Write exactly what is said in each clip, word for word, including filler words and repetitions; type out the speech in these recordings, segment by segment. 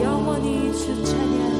영원히 주 찬양.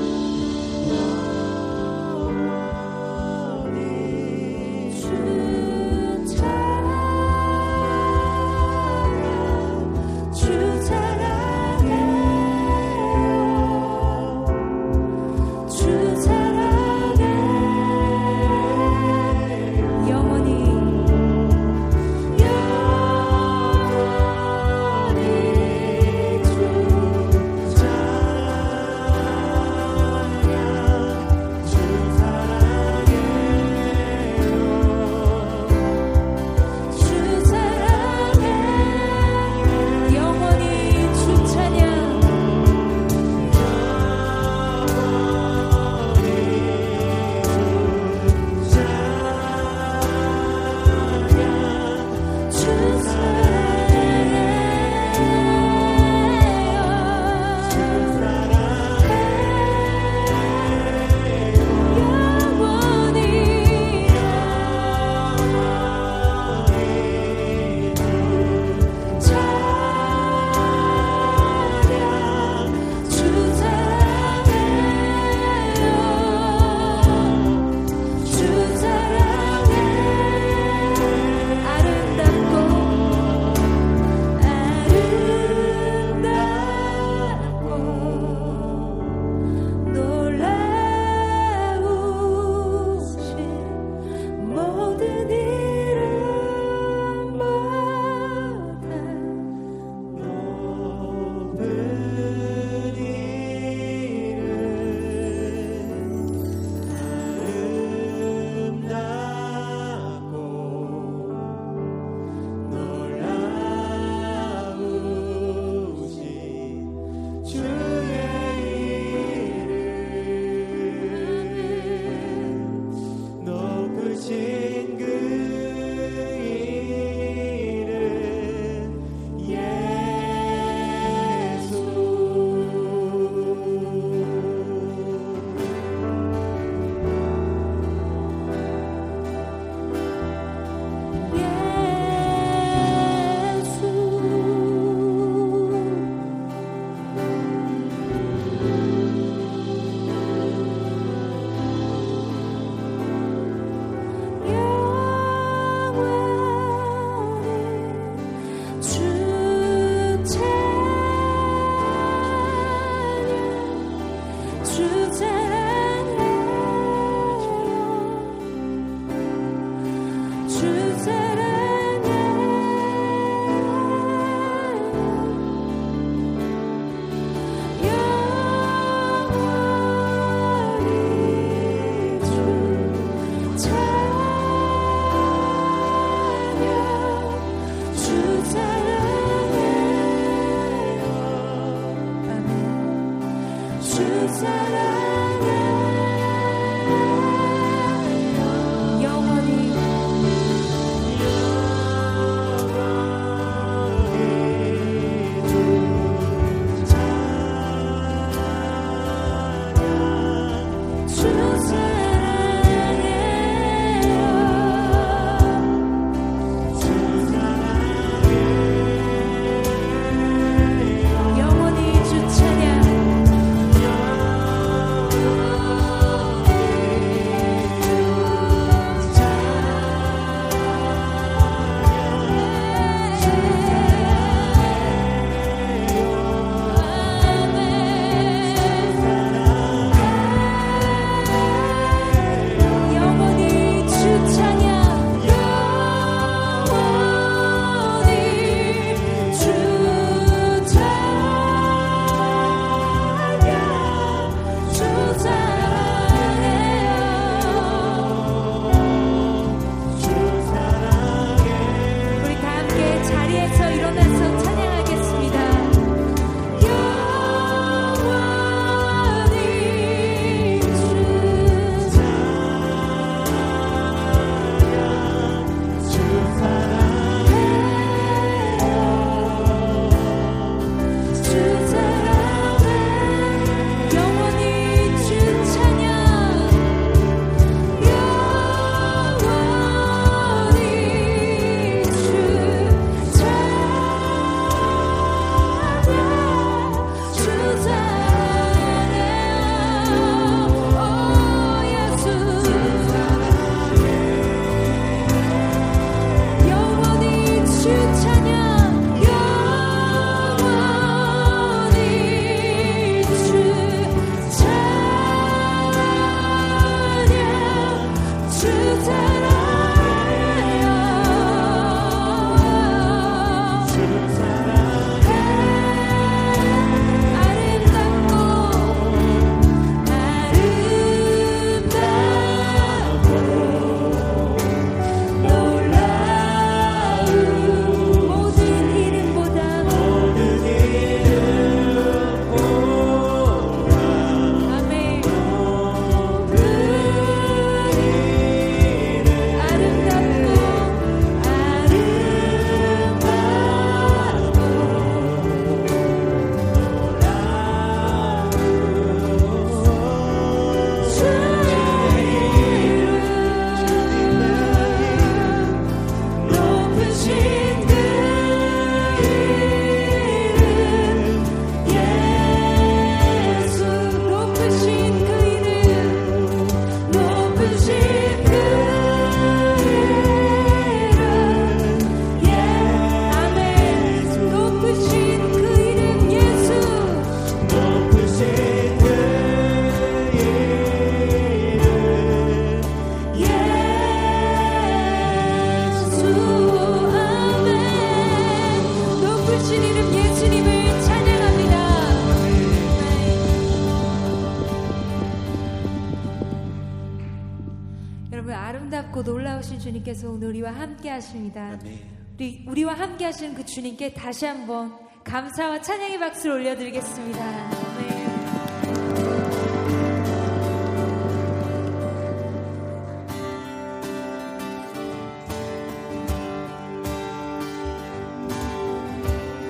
아름답고 놀라우신 주님께서 오늘 우리와 함께 하십니다. 아멘. 우리, 우리와 함께 하시는 그 주님께 다시 한번 감사와 찬양의 박수를 올려드리겠습니다. 네.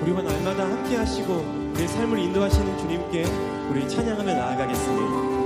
우리만 날마다 함께 하시고 우리의 삶을 인도하시는 주님께 우리 찬양하며 나아가겠습니다.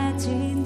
진짜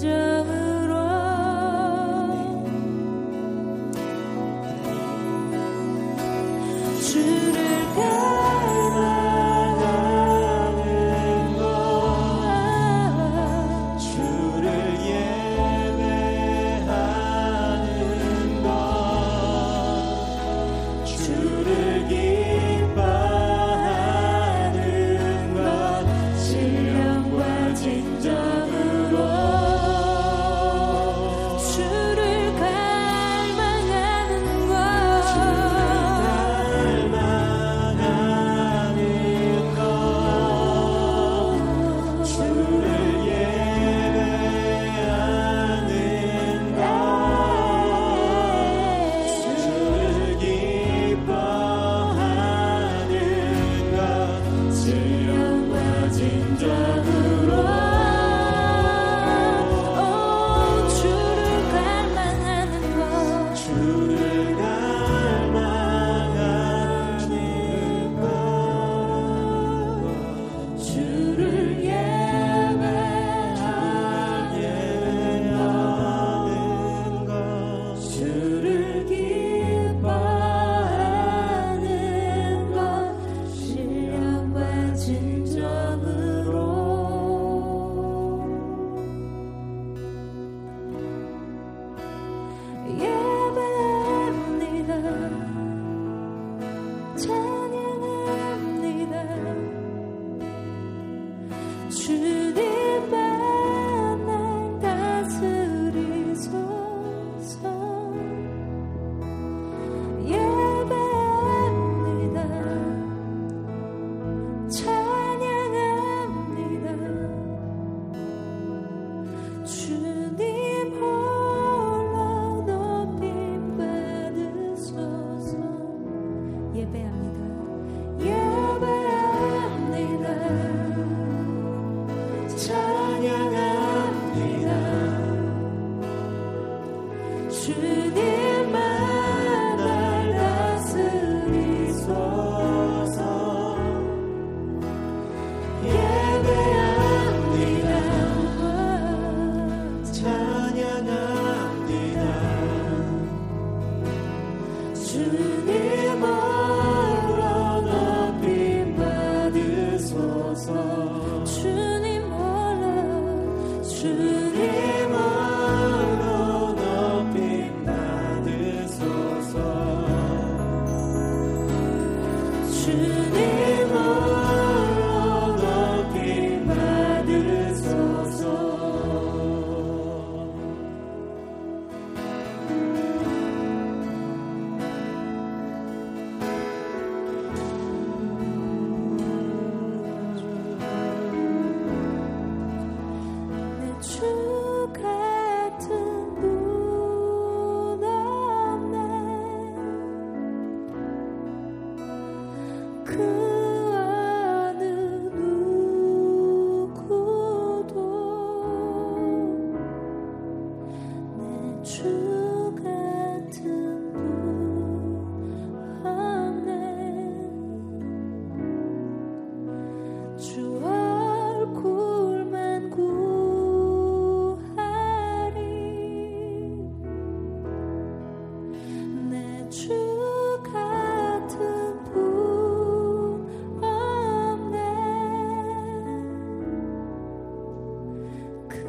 주님만 날 다스리소서. 예배합니다. 찬양합니다. 주님으로 높임 받으소서. 주님으로 주님으로 주님으로 높임 받으소서. 내 주 같은 분 없네. 그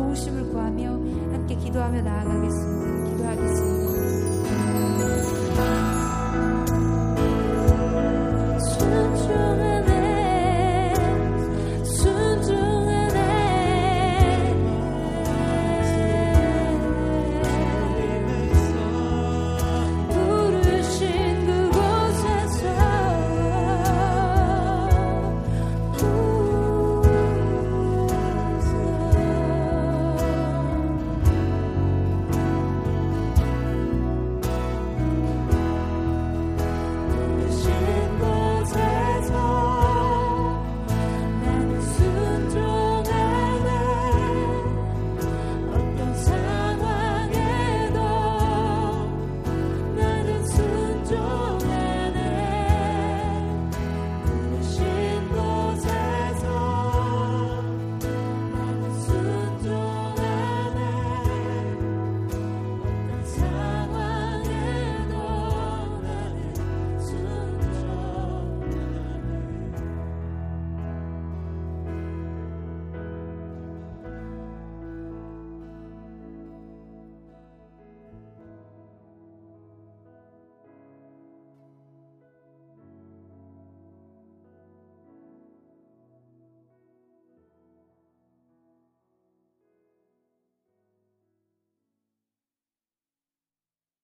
도우심을 구하며 함께 기도하며 나아가겠습니다. 기도하겠습니다.